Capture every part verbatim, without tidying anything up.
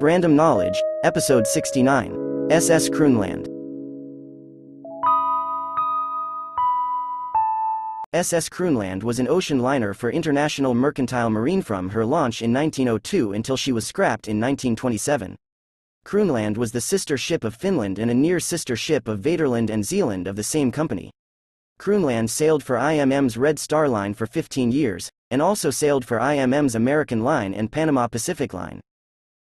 Random Knowledge, Episode sixty-nine, S S Kroonland. S S Kroonland was an ocean liner for International Mercantile Marine from her launch in nineteen oh two until she was scrapped in nineteen twenty-seven. Kroonland was the sister ship of Finland and a near-sister ship of Vaterland and Zealand of the same company. Kroonland sailed for I M M's Red Star Line for fifteen years, and also sailed for I M M's American Line and Panama Pacific Line.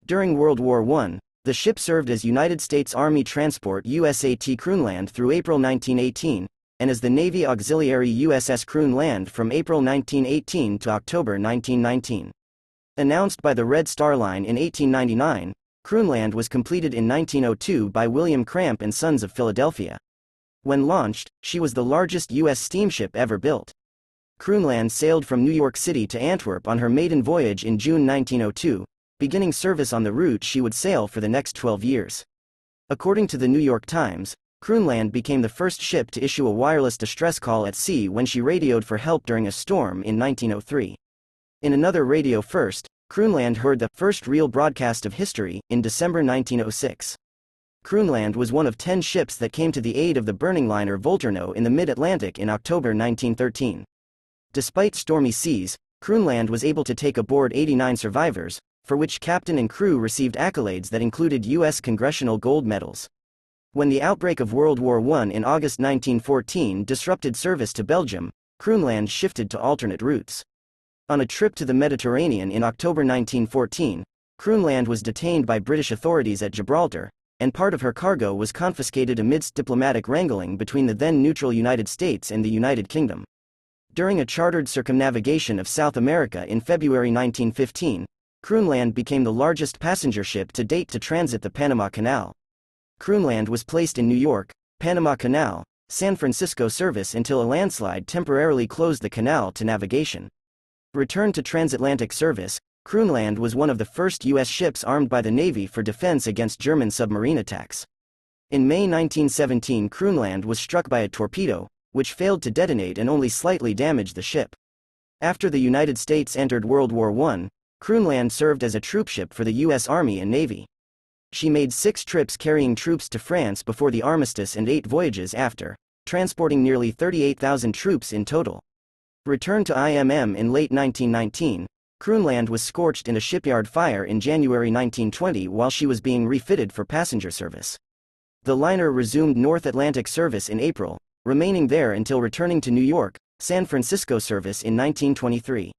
During World War One, the ship served as United States Army Transport U S A T Kroonland through April nineteen eighteen, and as the Navy Auxiliary U S S Kroonland from April nineteen eighteen to October nineteen nineteen. Announced by the Red Star Line in eighteen ninety-nine, Kroonland was completed in nineteen oh two by William Cramp and Sons of Philadelphia. When launched, she was the largest U S steamship ever built. Kroonland sailed from New York City to Antwerp on her maiden voyage in June nineteen oh two, beginning service on the route she would sail for the next twelve years. According to the New York Times, Kroonland became the first ship to issue a wireless distress call at sea when she radioed for help during a storm in nineteen oh three. In another radio first, Kroonland heard the first real broadcast of history in December nineteen oh six. Kroonland was one of ten ships that came to the aid of the burning liner Volturno in the mid-Atlantic in October nineteen thirteen. Despite stormy seas, Kroonland was able to take aboard eighty-nine survivors, for which captain and crew received accolades that included U S Congressional Gold Medals. When the outbreak of World War One in August nineteen fourteen disrupted service to Belgium, Kroonland shifted to alternate routes. On a trip to the Mediterranean in October nineteen fourteen, Kroonland was detained by British authorities at Gibraltar, and part of her cargo was confiscated amidst diplomatic wrangling between the then-neutral United States and the United Kingdom. During a chartered circumnavigation of South America in February nineteen fifteen, Kroonland became the largest passenger ship to date to transit the Panama Canal. Kroonland was placed in New York, Panama Canal, San Francisco service until a landslide temporarily closed the canal to navigation. Returned to transatlantic service, Kroonland was one of the first U S ships armed by the Navy for defense against German submarine attacks. In May nineteen seventeen, Kroonland was struck by a torpedo, which failed to detonate and only slightly damaged the ship. After the United States entered World War One, Kroonland served as a troopship for the U S Army and Navy. She made six trips carrying troops to France before the armistice and eight voyages after, transporting nearly thirty-eight thousand troops in total. Returned to I M M in late nineteen nineteen, Kroonland was scorched in a shipyard fire in January nineteen twenty while she was being refitted for passenger service. The liner resumed North Atlantic service in April, remaining there until returning to New York, San Francisco service in nineteen twenty-three.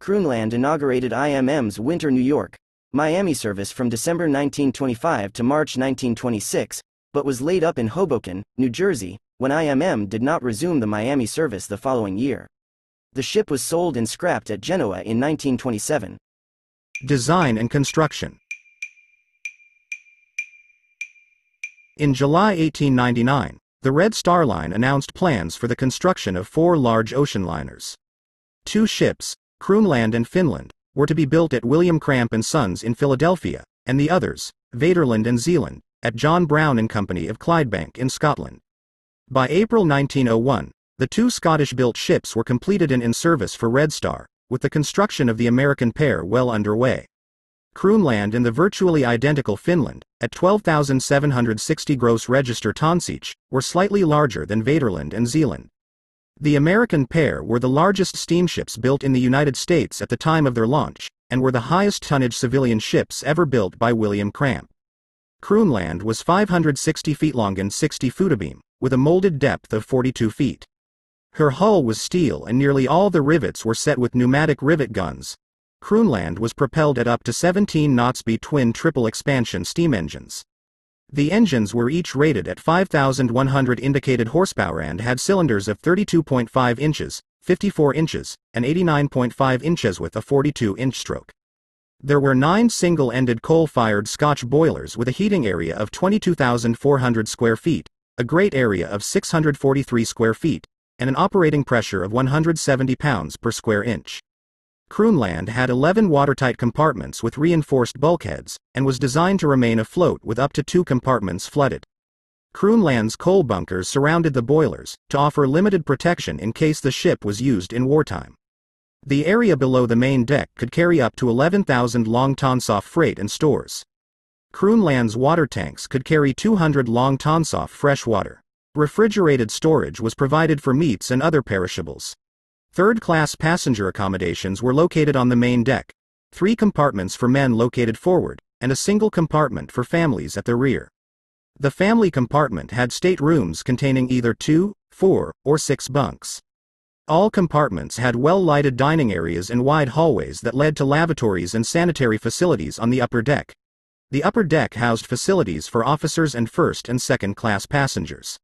Kroonland inaugurated I M M's Winter New York, Miami service from December nineteen twenty-five to March nineteen twenty-six, but was laid up in Hoboken, New Jersey, when I M M did not resume the Miami service the following year. The ship was sold and scrapped at Genoa in nineteen twenty-seven. Design and construction. In July eighteen ninety-nine, the Red Star Line announced plans for the construction of four large ocean liners. Two ships, Kroonland and Finland, were to be built at William Cramp and Sons in Philadelphia, and the others, Vaterland and Zealand, at John Brown and Company of Clydebank in Scotland. By April nineteen oh one, the two Scottish-built ships were completed and in service for Red Star, with the construction of the American pair well underway. Kroonland and the virtually identical Finland, at twelve thousand seven hundred sixty gross register tons each, were slightly larger than Vaterland and Zealand. The American pair were the largest steamships built in the United States at the time of their launch, and were the highest tonnage civilian ships ever built by William Cramp. Kroonland was five hundred sixty feet long and sixty foot abeam, with a molded depth of forty-two feet. Her hull was steel and nearly all the rivets were set with pneumatic rivet guns. Kroonland was propelled at up to seventeen knots by twin triple-expansion steam engines. The engines were each rated at five thousand one hundred indicated horsepower and had cylinders of thirty-two point five inches, fifty-four inches, and eighty-nine point five inches with a forty-two inch stroke. There were nine single-ended coal-fired Scotch boilers with a heating area of twenty-two thousand four hundred square feet, a grate area of six hundred forty-three square feet, and an operating pressure of one hundred seventy pounds per square inch. Kroonland had eleven watertight compartments with reinforced bulkheads, and was designed to remain afloat with up to two compartments flooded. Kroonland's coal bunkers surrounded the boilers, to offer limited protection in case the ship was used in wartime. The area below the main deck could carry up to eleven thousand long tons of freight and stores. Kroonland's water tanks could carry two hundred long tons of fresh water. Refrigerated storage was provided for meats and other perishables. Third-class passenger accommodations were located on the main deck, three compartments for men located forward, and a single compartment for families at the rear. The family compartment had staterooms containing either two, four, or six bunks. All compartments had well-lighted dining areas and wide hallways that led to lavatories and sanitary facilities on the upper deck. The upper deck housed facilities for officers and first and second class passengers.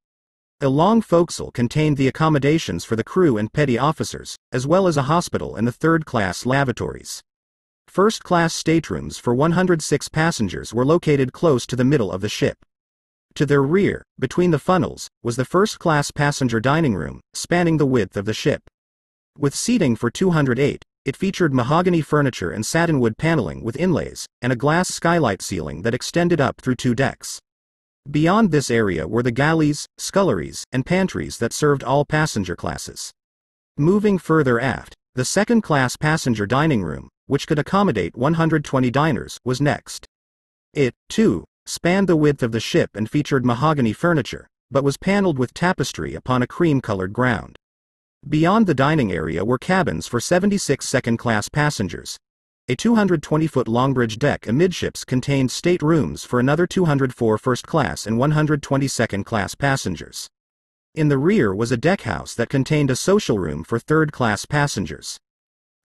A long forecastle contained the accommodations for the crew and petty officers, as well as a hospital and the third-class lavatories. First-class staterooms for one hundred six passengers were located close to the middle of the ship. To their rear, between the funnels, was the first-class passenger dining room, spanning the width of the ship. With seating for two hundred eight, it featured mahogany furniture and satinwood paneling with inlays, and a glass skylight ceiling that extended up through two decks. Beyond this area were the galleys, sculleries, and pantries that served all passenger classes. Moving further aft, the second-class passenger dining room, which could accommodate one hundred twenty diners, was next. It, too, spanned the width of the ship and featured mahogany furniture, but was paneled with tapestry upon a cream-colored ground. Beyond the dining area were cabins for seventy-six second-class passengers. A two hundred twenty foot Longbridge deck amidships contained staterooms for another two hundred four first-class and one hundred twenty second-class passengers. In the rear was a deckhouse that contained a social room for third-class passengers.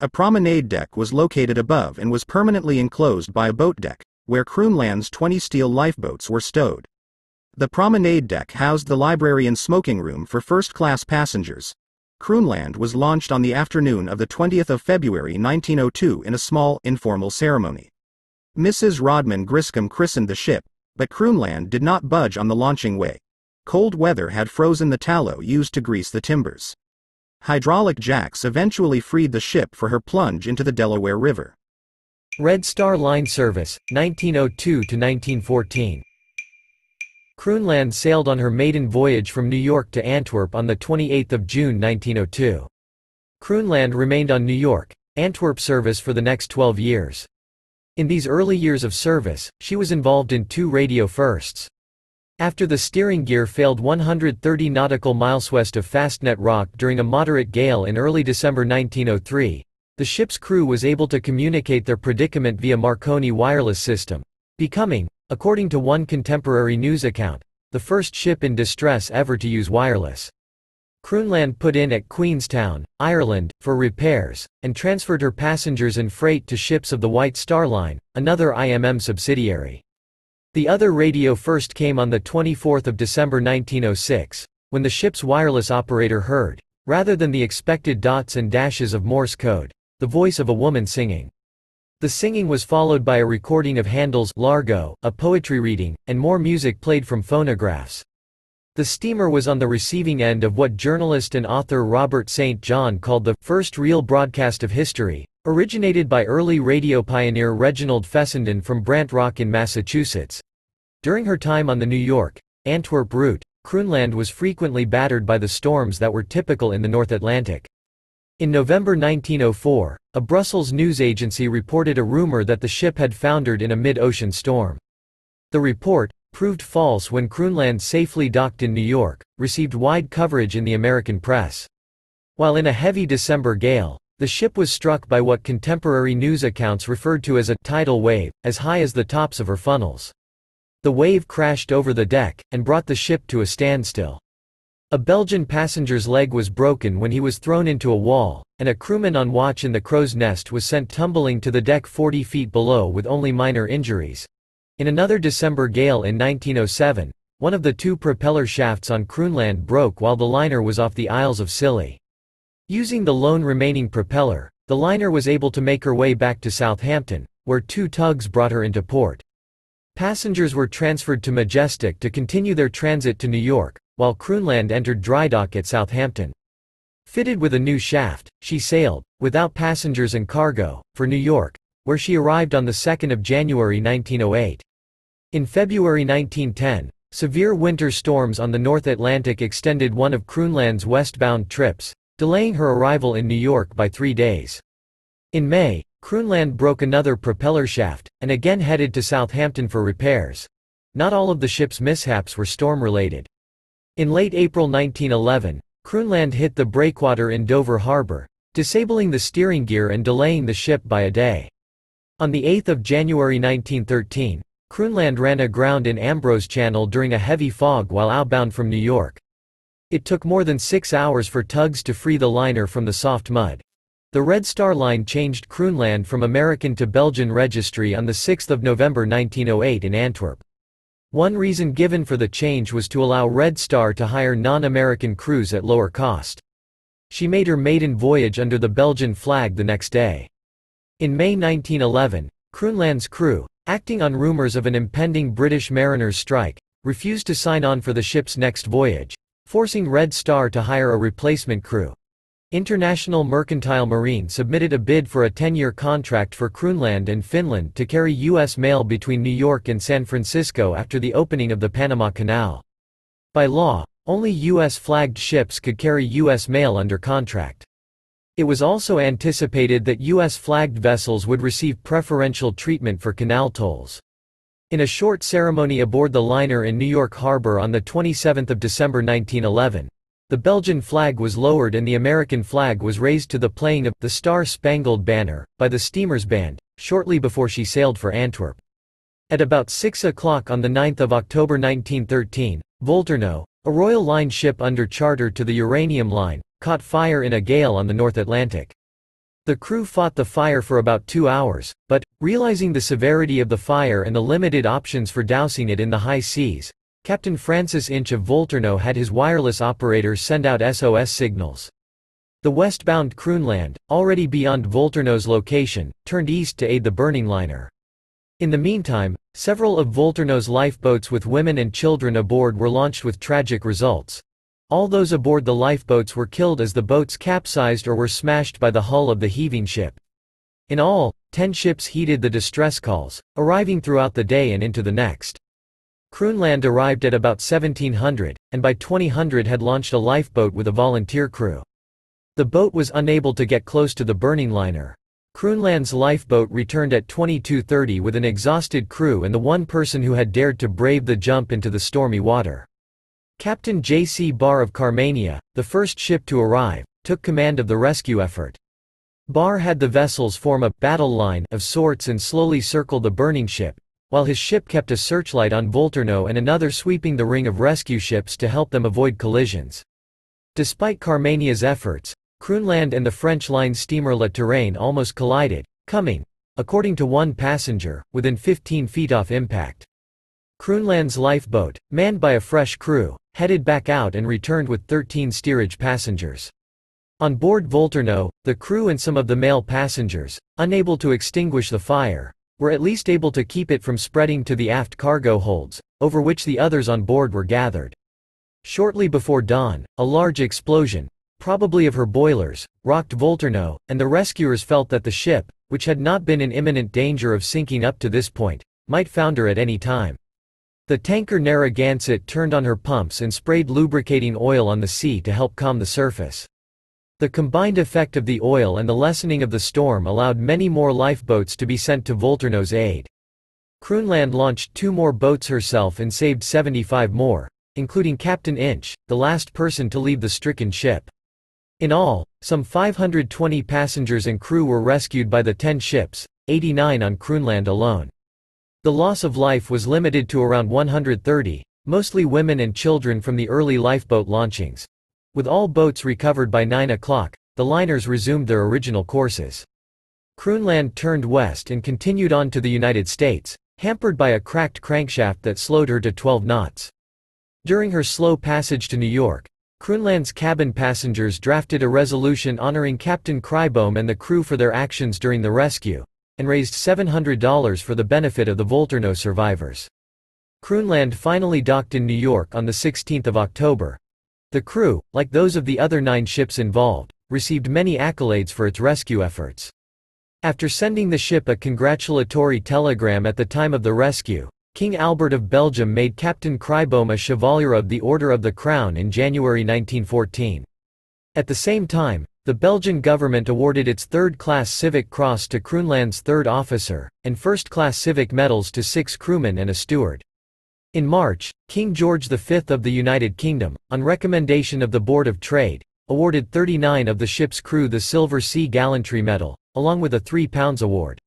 A promenade deck was located above and was permanently enclosed by a boat deck, where Kroonland's twenty steel lifeboats were stowed. The promenade deck housed the library and smoking room for first-class passengers. Kroonland was launched on the afternoon of the twentieth of February nineteen oh two in a small, informal ceremony. Missus Rodman Griscom christened the ship, but Kroonland did not budge on the launching way. Cold weather had frozen the tallow used to grease the timbers. Hydraulic jacks eventually freed the ship for her plunge into the Delaware River. Red Star Line service, nineteen oh two to nineteen fourteen. Kroonland sailed on her maiden voyage from New York to Antwerp on the twenty-eighth of June nineteen oh two. Kroonland remained on New York, Antwerp service for the next twelve years. In these early years of service, she was involved in two radio firsts. After the steering gear failed one hundred thirty nautical miles west of Fastnet Rock during a moderate gale in early December nineteen oh three, the ship's crew was able to communicate their predicament via Marconi wireless system, becoming, according to one contemporary news account, the first ship in distress ever to use wireless. Kroonland put in at Queenstown, Ireland, for repairs, and transferred her passengers and freight to ships of the White Star Line, another I M M subsidiary. The other radio first came on the twenty-fourth of December nineteen oh six, when the ship's wireless operator heard, rather than the expected dots and dashes of Morse code, the voice of a woman singing. The singing was followed by a recording of Handel's Largo, a poetry reading, and more music played from phonographs. The steamer was on the receiving end of what journalist and author Robert Saint John called the first real broadcast of history, originated by early radio pioneer Reginald Fessenden from Brant Rock in Massachusetts. During her time on the New York, Antwerp route, Kroonland was frequently battered by the storms that were typical in the North Atlantic. In November nineteen oh four, a Brussels news agency reported a rumor that the ship had foundered in a mid-ocean storm. The report, proved false when Kroonland safely docked in New York, received wide coverage in the American press. While in a heavy December gale, the ship was struck by what contemporary news accounts referred to as a tidal wave, as high as the tops of her funnels. The wave crashed over the deck, and brought the ship to a standstill. A Belgian passenger's leg was broken when he was thrown into a wall, and a crewman on watch in the crow's nest was sent tumbling to the deck forty feet below with only minor injuries. In another December gale in nineteen oh seven, one of the two propeller shafts on Kroonland broke while the liner was off the Isles of Scilly. Using the lone remaining propeller, the liner was able to make her way back to Southampton, where two tugs brought her into port. Passengers were transferred to Majestic to continue their transit to New York, while Kroonland entered drydock at Southampton. Fitted with a new shaft, she sailed, without passengers and cargo, for New York, where she arrived on the second of January nineteen oh eight. In February nineteen ten, severe winter storms on the North Atlantic extended one of Kroonland's westbound trips, delaying her arrival in New York by three days. In May, Kroonland broke another propeller shaft, and again headed to Southampton for repairs. Not all of the ship's mishaps were storm-related. In late April nineteen eleven, Kroonland hit the breakwater in Dover Harbour, disabling the steering gear and delaying the ship by a day. On the eighth of January nineteen thirteen, Kroonland ran aground in Ambrose Channel during a heavy fog while outbound from New York. It took more than six hours for tugs to free the liner from the soft mud. The Red Star Line changed Kroonland from American to Belgian registry on the sixth of November nineteen oh eight in Antwerp. One reason given for the change was to allow Red Star to hire non-American crews at lower cost. She made her maiden voyage under the Belgian flag the next day. In May nineteen eleven, Kroonland's crew, acting on rumors of an impending British mariners' strike, refused to sign on for the ship's next voyage, forcing Red Star to hire a replacement crew. International Mercantile Marine submitted a bid for a ten-year contract for Kroonland and Finland to carry U S mail between New York and San Francisco after the opening of the Panama Canal. By law, only U S-flagged ships could carry U S mail under contract. It was also anticipated that U S-flagged vessels would receive preferential treatment for canal tolls. In a short ceremony aboard the liner in New York Harbor on the twenty-seventh of December nineteen eleven, the Belgian flag was lowered and the American flag was raised to the playing of "The Star-Spangled Banner" by the steamer's band, shortly before she sailed for Antwerp. At about six o'clock on the ninth of October nineteen thirteen, Volturno, a Royal Line ship under charter to the Uranium Line, caught fire in a gale on the North Atlantic. The crew fought the fire for about two hours, but, realizing the severity of the fire and the limited options for dousing it in the high seas, Captain Francis Inch of Volturno had his wireless operator send out S O S signals. The westbound Kroonland, already beyond Volturno's location, turned east to aid the burning liner. In the meantime, several of Volturno's lifeboats with women and children aboard were launched with tragic results. All those aboard the lifeboats were killed as the boats capsized or were smashed by the hull of the heaving ship. In all, ten ships heeded the distress calls, arriving throughout the day and into the next. Kroonland arrived at about seventeen hundred, and by twenty hundred had launched a lifeboat with a volunteer crew. The boat was unable to get close to the burning liner. Kroonland's lifeboat returned at twenty-two thirty with an exhausted crew and the one person who had dared to brave the jump into the stormy water. Captain J C Barr of Carmania, the first ship to arrive, took command of the rescue effort. Barr had the vessels form a battle line of sorts and slowly circle the burning ship, while his ship kept a searchlight on Volturno and another sweeping the ring of rescue ships to help them avoid collisions. Despite Carmania's efforts, Kroonland and the French line steamer La Touraine almost collided, coming, according to one passenger, within fifteen feet off impact. Kroonland's lifeboat, manned by a fresh crew, headed back out and returned with thirteen steerage passengers. On board Volturno, the crew and some of the male passengers, unable to extinguish the fire, were at least able to keep it from spreading to the aft cargo holds, over which the others on board were gathered. Shortly before dawn, a large explosion, probably of her boilers, rocked Volturno, and the rescuers felt that the ship, which had not been in imminent danger of sinking up to this point, might founder at any time. The tanker Narragansett turned on her pumps and sprayed lubricating oil on the sea to help calm the surface. The combined effect of the oil and the lessening of the storm allowed many more lifeboats to be sent to Volturno's aid. Kroonland launched two more boats herself and saved seventy-five more, including Captain Inch, the last person to leave the stricken ship. In all, some five hundred twenty passengers and crew were rescued by the ten ships, eighty-nine on Kroonland alone. The loss of life was limited to around one hundred thirty, mostly women and children from the early lifeboat launchings. With all boats recovered by nine o'clock, the liners resumed their original courses. Kroonland turned west and continued on to the United States, hampered by a cracked crankshaft that slowed her to twelve knots. During her slow passage to New York, Kroonland's cabin passengers drafted a resolution honoring Captain Krybom and the crew for their actions during the rescue, and raised seven hundred dollars for the benefit of the Volturno survivors. Kroonland finally docked in New York on the sixteenth of October. The crew, like those of the other nine ships involved, received many accolades for its rescue efforts. After sending the ship a congratulatory telegram at the time of the rescue, King Albert of Belgium made Captain Krybom a Chevalier of the Order of the Crown in January nineteen fourteen. At the same time, The Belgian government awarded its third-class Civic Cross to Kroonland's third officer, and first-class Civic Medals to six crewmen and a steward. In March, King George the Fifth of the United Kingdom, on recommendation of the Board of Trade, awarded thirty-nine of the ship's crew the Silver Sea Gallantry Medal, along with a three pounds award.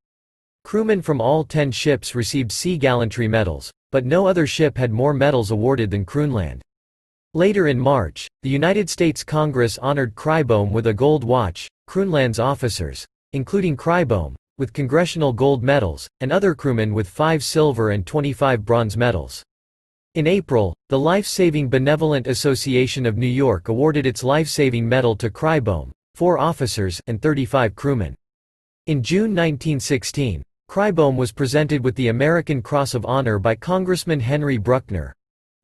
Crewmen from all ten ships received Sea Gallantry Medals, but no other ship had more medals awarded than Kroonland. Later in March, the United States Congress honored Crybohm with a gold watch, Kroonland's officers, including Crybohm, with congressional gold medals, and other crewmen with five silver and twenty-five bronze medals. In April, the Life-Saving Benevolent Association of New York awarded its life-saving medal to Crybohm, four officers, and thirty-five crewmen. In June nineteen sixteen, Crybohm was presented with the American Cross of Honor by Congressman Henry Bruckner.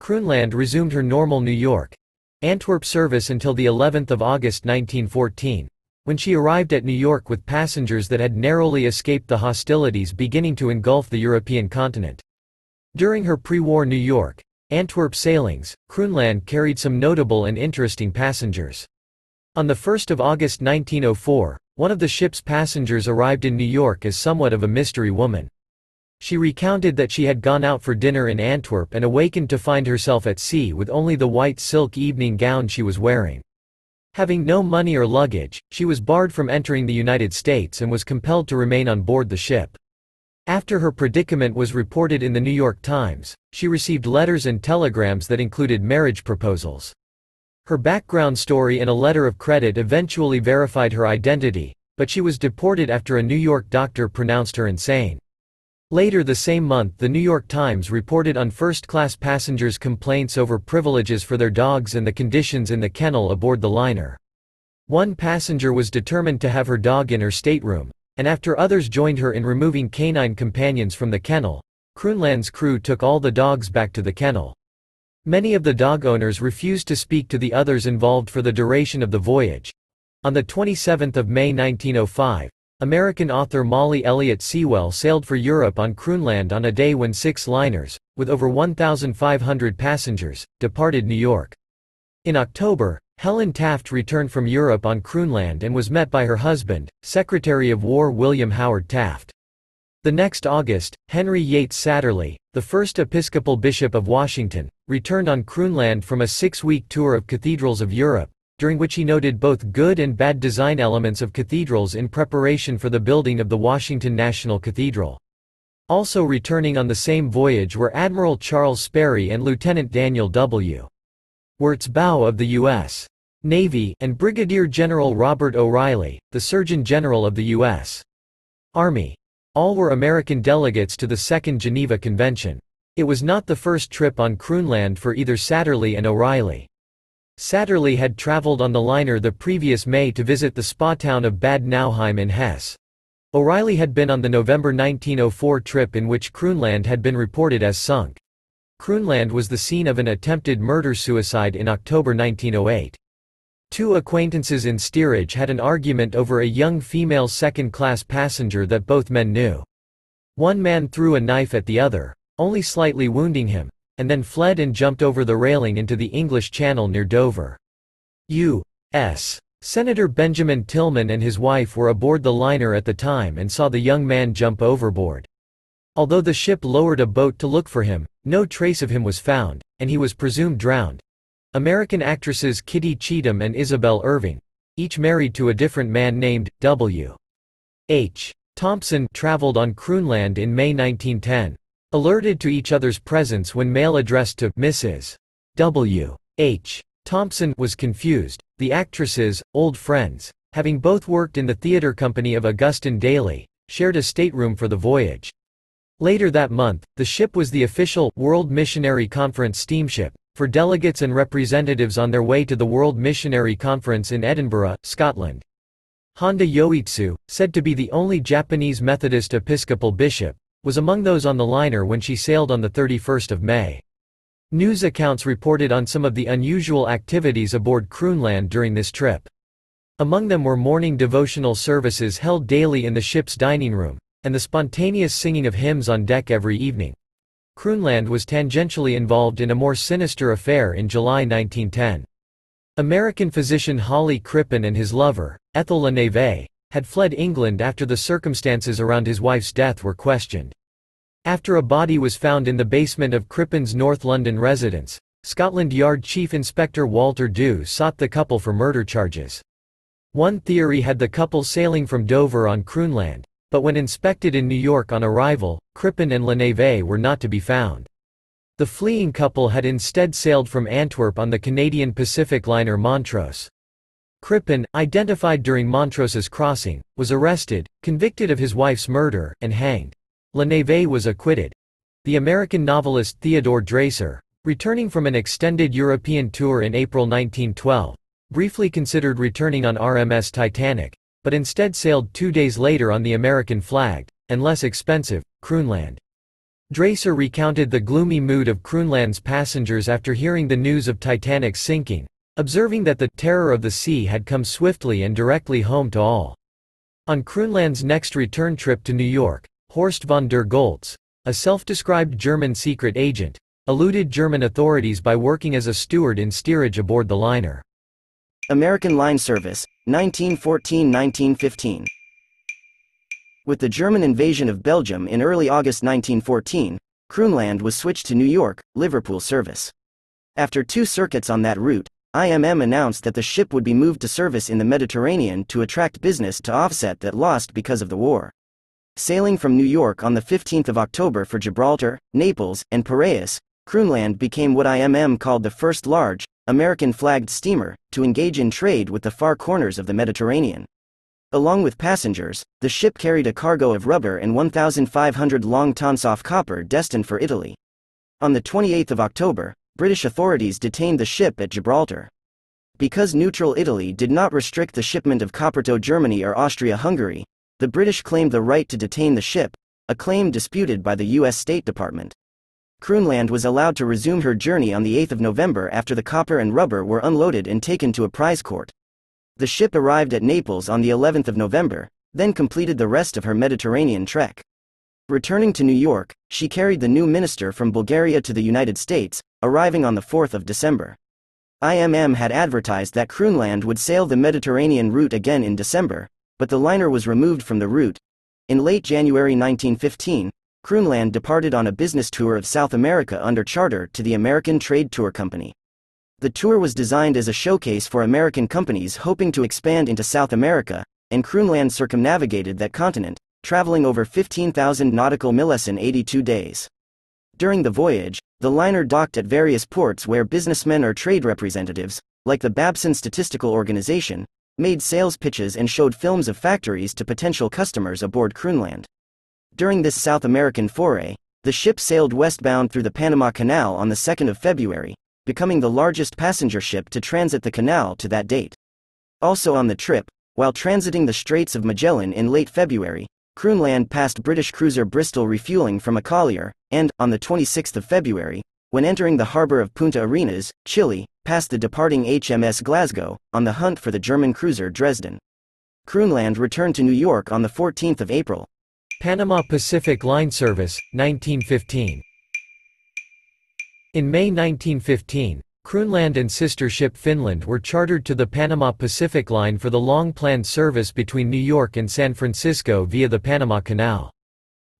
Kroonland resumed her normal New York, Antwerp service until the eleventh of August nineteen fourteen, when she arrived at New York with passengers that had narrowly escaped the hostilities beginning to engulf the European continent. During her pre-war New York, Antwerp sailings, Kroonland carried some notable and interesting passengers. On the first of August nineteen oh four, one of the ship's passengers arrived in New York as somewhat of a mystery woman. She recounted that she had gone out for dinner in Antwerp and awakened to find herself at sea with only the white silk evening gown she was wearing. Having no money or luggage, she was barred from entering the United States and was compelled to remain on board the ship. After her predicament was reported in the New York Times, she received letters and telegrams that included marriage proposals. Her background story and a letter of credit eventually verified her identity, but she was deported after a New York doctor pronounced her insane. Later the same month, the New York Times reported on first-class passengers' complaints over privileges for their dogs and the conditions in the kennel aboard the liner. One passenger was determined to have her dog in her stateroom, and after others joined her in removing canine companions from the kennel, Kroonland's crew took all the dogs back to the kennel. Many of the dog owners refused to speak to the others involved for the duration of the voyage. On the twenty-seventh of May nineteen oh five, American author Molly Elliott Sewell sailed for Europe on Kroonland on a day when six liners, with over one thousand five hundred passengers, departed New York. In October, Helen Taft returned from Europe on Kroonland and was met by her husband, Secretary of War William Howard Taft. The next August, Henry Yates Satterlee, the first Episcopal Bishop of Washington, returned on Kroonland from a six-week tour of cathedrals of Europe, during which he noted both good and bad design elements of cathedrals in preparation for the building of the Washington National Cathedral. Also returning on the same voyage were Admiral Charles Sperry and Lieutenant Daniel W. Wirtzbau of the U S Navy, and Brigadier General Robert O'Reilly, the Surgeon General of the U S Army. All were American delegates to the Second Geneva Convention. It was not the first trip on Kroonland for either Satterlee and O'Reilly. Satterlee had traveled on the liner the previous May to visit the spa town of Bad Nauheim in Hesse. O'Reilly had been on the November nineteen oh four trip in which Kroonland had been reported as sunk. Kroonland was the scene of an attempted murder-suicide in October nineteen oh eight. Two acquaintances in steerage had an argument over a young female second-class passenger that both men knew. One man threw a knife at the other, only slightly wounding him, and then fled and jumped over the railing into the English Channel near Dover. U S Senator Benjamin Tillman and his wife were aboard the liner at the time and saw the young man jump overboard. Although the ship lowered a boat to look for him, no trace of him was found, and he was presumed drowned. American actresses Kitty Cheetham and Isabel Irving, each married to a different man named W. H. Thompson, traveled on Kroonland in May nineteen ten. Alerted to each other's presence when mail addressed to Missus W. H. Thompson was confused, the actresses, old friends, having both worked in the theater company of Augustin Daly, shared a stateroom for the voyage. Later that month, the ship was the official World Missionary Conference steamship for delegates and representatives on their way to the World Missionary Conference in Edinburgh, Scotland. Honda Yoichitsu, said to be the only Japanese Methodist Episcopal bishop, was among those on the liner when she sailed on the thirty-first of May. News accounts reported on some of the unusual activities aboard Kroonland during this trip. Among them were morning devotional services held daily in the ship's dining room, and the spontaneous singing of hymns on deck every evening. Kroonland was tangentially involved in a more sinister affair in July nineteen ten. American physician Holly Crippen and his lover, Ethel La Neve, had fled England after the circumstances around his wife's death were questioned. After a body was found in the basement of Crippen's North London residence, Scotland Yard Chief Inspector Walter Dew sought the couple for murder charges. One theory had the couple sailing from Dover on Kroonland, but when inspected in New York on arrival, Crippen and La Neve were not to be found. The fleeing couple had instead sailed from Antwerp on the Canadian Pacific liner Montrose. Crippen, identified during Montrose's crossing, was arrested, convicted of his wife's murder, and hanged. La Neve was acquitted. The American novelist Theodore Dreiser, returning from an extended European tour in April nineteen twelve, briefly considered returning on R M S Titanic, but instead sailed two days later on the American-flagged, and less expensive, Kroonland. Dreiser recounted the gloomy mood of Kroonland's passengers after hearing the news of Titanic's sinking, observing that the terror of the sea had come swiftly and directly home to all. On Kroonland's next return trip to New York, Horst von der Goltz, a self-described German secret agent, eluded German authorities by working as a steward in steerage aboard the liner. American Line Service, nineteen fourteen to nineteen fifteen. With the German invasion of Belgium in early August nineteen fourteen, Kroonland was switched to New York, Liverpool service. After two circuits on that route, I M M announced that the ship would be moved to service in the Mediterranean to attract business to offset that lost because of the war. Sailing from New York on the fifteenth of October for Gibraltar, Naples, and Piraeus, Kroonland became what I M M called the first large, American-flagged steamer to engage in trade with the far corners of the Mediterranean. Along with passengers, the ship carried a cargo of rubber and one thousand five hundred long tons of copper destined for Italy. On the twenty-eighth of October, British authorities detained the ship at Gibraltar. Because neutral Italy did not restrict the shipment of copper to Germany or Austria-Hungary, the British claimed the right to detain the ship, a claim disputed by the U S State Department. Kroonland was allowed to resume her journey on the eighth of November after the copper and rubber were unloaded and taken to a prize court. The ship arrived at Naples on the eleventh of November, then completed the rest of her Mediterranean trek. Returning to New York, she carried the new minister from Bulgaria to the United States, arriving on the fourth of December. I M M had advertised that Kroonland would sail the Mediterranean route again in December, but the liner was removed from the route. In late January nineteen fifteen, Kroonland departed on a business tour of South America under charter to the American Trade Tour Company. The tour was designed as a showcase for American companies hoping to expand into South America, and Kroonland circumnavigated that continent, traveling over fifteen thousand nautical miles in eighty-two days. During the voyage, the liner docked at various ports where businessmen or trade representatives, like the Babson Statistical Organization, made sales pitches and showed films of factories to potential customers aboard Kroonland. During this South American foray, the ship sailed westbound through the Panama Canal on the second of February, becoming the largest passenger ship to transit the canal to that date. Also on the trip, while transiting the Straits of Magellan in late February, Kroonland passed British cruiser Bristol refueling from a collier, and, on the twenty-sixth of February, when entering the harbor of Punta Arenas, Chile, passed the departing H M S Glasgow, on the hunt for the German cruiser Dresden. Kroonland returned to New York on the fourteenth of April. Panama Pacific Line Service, nineteen fifteen. In May nineteen fifteen, Kroonland and sister ship Finland were chartered to the Panama Pacific Line for the long-planned service between New York and San Francisco via the Panama Canal.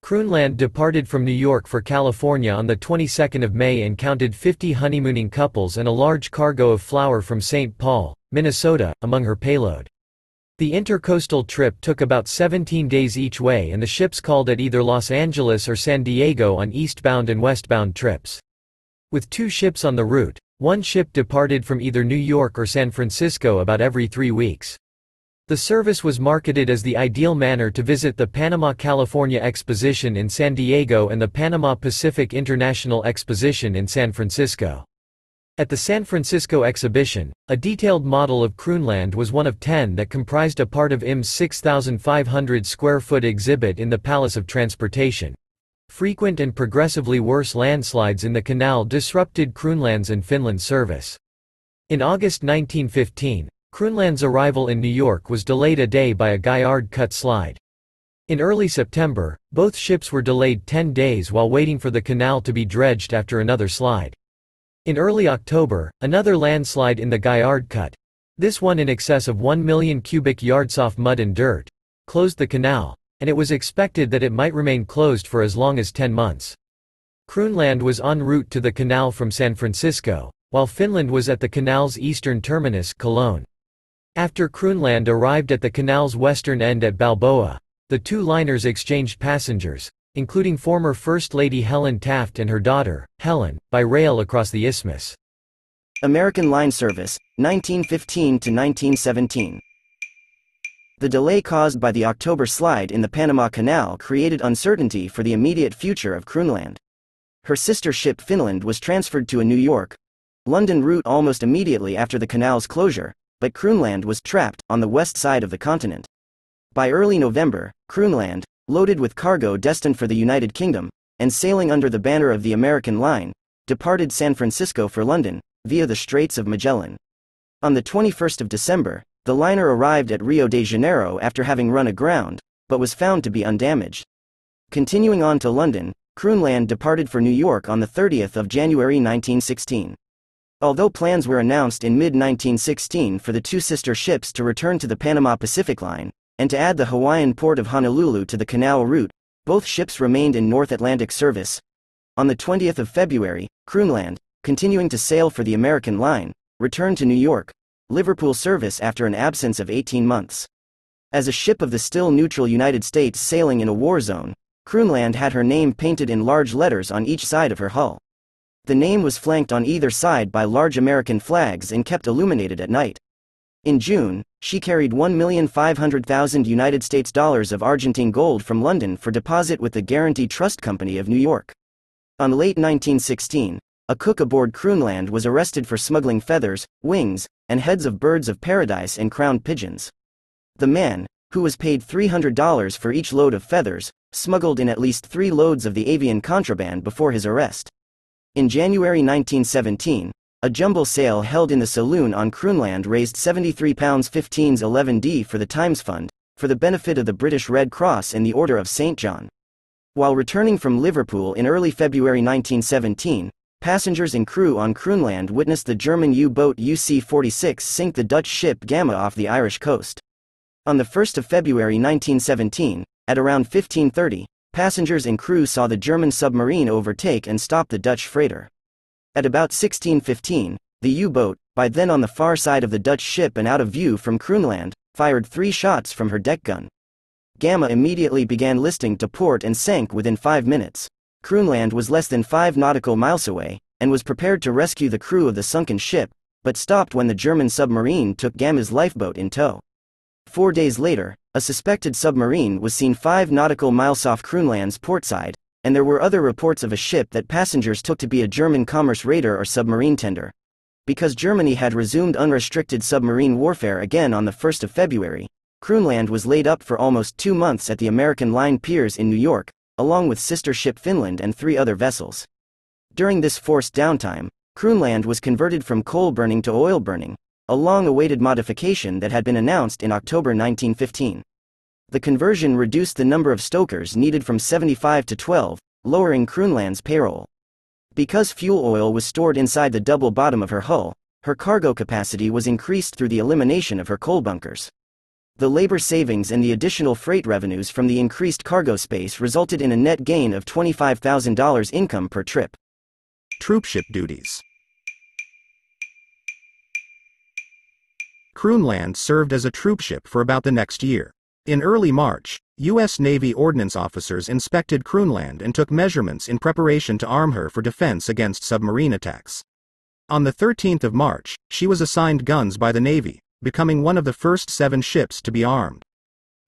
Kroonland departed from New York for California on the twenty-second of May and counted fifty honeymooning couples and a large cargo of flour from Saint Paul, Minnesota, among her payload. The intercoastal trip took about seventeen days each way and the ships called at either Los Angeles or San Diego on eastbound and westbound trips. With two ships on the route, one ship departed from either New York or San Francisco about every three weeks. The service was marketed as the ideal manner to visit the Panama-California Exposition in San Diego and the Panama Pacific International Exposition in San Francisco. At the San Francisco exhibition, a detailed model of Kroonland was one of ten that comprised a part of I M A's six thousand five hundred square foot exhibit in the Palace of Transportation. Frequent and progressively worse landslides in the canal disrupted Kroonland's and Finland's service. In August nineteen fifteen, Kroonland's arrival in New York was delayed a day by a Gaillard-cut slide. In early September, both ships were delayed ten days while waiting for the canal to be dredged after another slide. In early October, another landslide in the Gaillard Cut. This won in excess of one million cubic yards of mud and dirt, closed the canal, and it was expected that it might remain closed for as long as ten months. Kroonland was en route to the canal from San Francisco, while Finland was at the canal's eastern terminus, Cologne. After Kroonland arrived at the canal's western end at Balboa, the two liners exchanged passengers, including former First Lady Helen Taft and her daughter, Helen, by rail across the isthmus. American Line service, nineteen fifteen to nineteen seventeen. The delay caused by the October slide in the Panama Canal created uncertainty for the immediate future of Kroonland. Her sister ship Finland was transferred to a New York, London route almost immediately after the canal's closure, but Kroonland was trapped on the west side of the continent. By early November, Kroonland, loaded with cargo destined for the United Kingdom, and sailing under the banner of the American Line, departed San Francisco for London, via the Straits of Magellan. On the twenty-first of December, the liner arrived at Rio de Janeiro after having run aground, but was found to be undamaged. Continuing on to London, Kroonland departed for New York on the thirtieth of January nineteen sixteen. Although plans were announced in mid nineteen sixteen for the two sister ships to return to the Panama Pacific Line, and to add the Hawaiian port of Honolulu to the canal route, both ships remained in North Atlantic service. On the twentieth of February, Kroonland, continuing to sail for the American Line, returned to New York, Liverpool service after an absence of eighteen months. As a ship of the still neutral United States sailing in a war zone, Kroonland had her name painted in large letters on each side of her hull. The name was flanked on either side by large American flags and kept illuminated at night. In June, she carried one million five hundred thousand United States dollars of Argentine gold from London for deposit with the Guarantee Trust Company of New York. On late nineteen sixteen, a cook aboard Kroonland was arrested for smuggling feathers, wings, and heads of birds of paradise and crowned pigeons. The man, who was paid three hundred dollars for each load of feathers, smuggled in at least three loads of the avian contraband before his arrest. In January nineteen seventeen, a jumble sale held in the saloon on Kroonland raised seventy-three pounds fifteen eleven d for the Times Fund, for the benefit of the British Red Cross and the Order of Saint John. While returning from Liverpool in early February nineteen seventeen, passengers and crew on Kroonland witnessed the German U-boat U C forty-six sink the Dutch ship Gamma off the Irish coast. On the first of February nineteen seventeen, at around fifteen thirty, passengers and crew saw the German submarine overtake and stop the Dutch freighter. At about sixteen fifteen, the U-boat, by then on the far side of the Dutch ship and out of view from Kroonland, fired three shots from her deck gun. Gamma immediately began listing to port and sank within five minutes. Kroonland was less than five nautical miles away, and was prepared to rescue the crew of the sunken ship, but stopped when the German submarine took Gamma's lifeboat in tow. Four days later, a suspected submarine was seen five nautical miles off Kroonland's portside, and there were other reports of a ship that passengers took to be a German commerce raider or submarine tender. Because Germany had resumed unrestricted submarine warfare again on the first of February, Kroonland was laid up for almost two months at the American Line piers in New York, along with sister ship Finland and three other vessels. During this forced downtime, Kroonland was converted from coal burning to oil burning, a long-awaited modification that had been announced in October nineteen fifteen. The conversion reduced the number of stokers needed from seventy-five to twelve, lowering Kroonland's payroll. Because fuel oil was stored inside the double bottom of her hull, her cargo capacity was increased through the elimination of her coal bunkers. The labor savings and the additional freight revenues from the increased cargo space resulted in a net gain of twenty-five thousand dollars income per trip. Troopship duties. Kroonland served as a troopship for about the next year. In early March, U S Navy ordnance officers inspected Kroonland and took measurements in preparation to arm her for defense against submarine attacks. On the thirteenth of March, she was assigned guns by the Navy, becoming one of the first seven ships to be armed.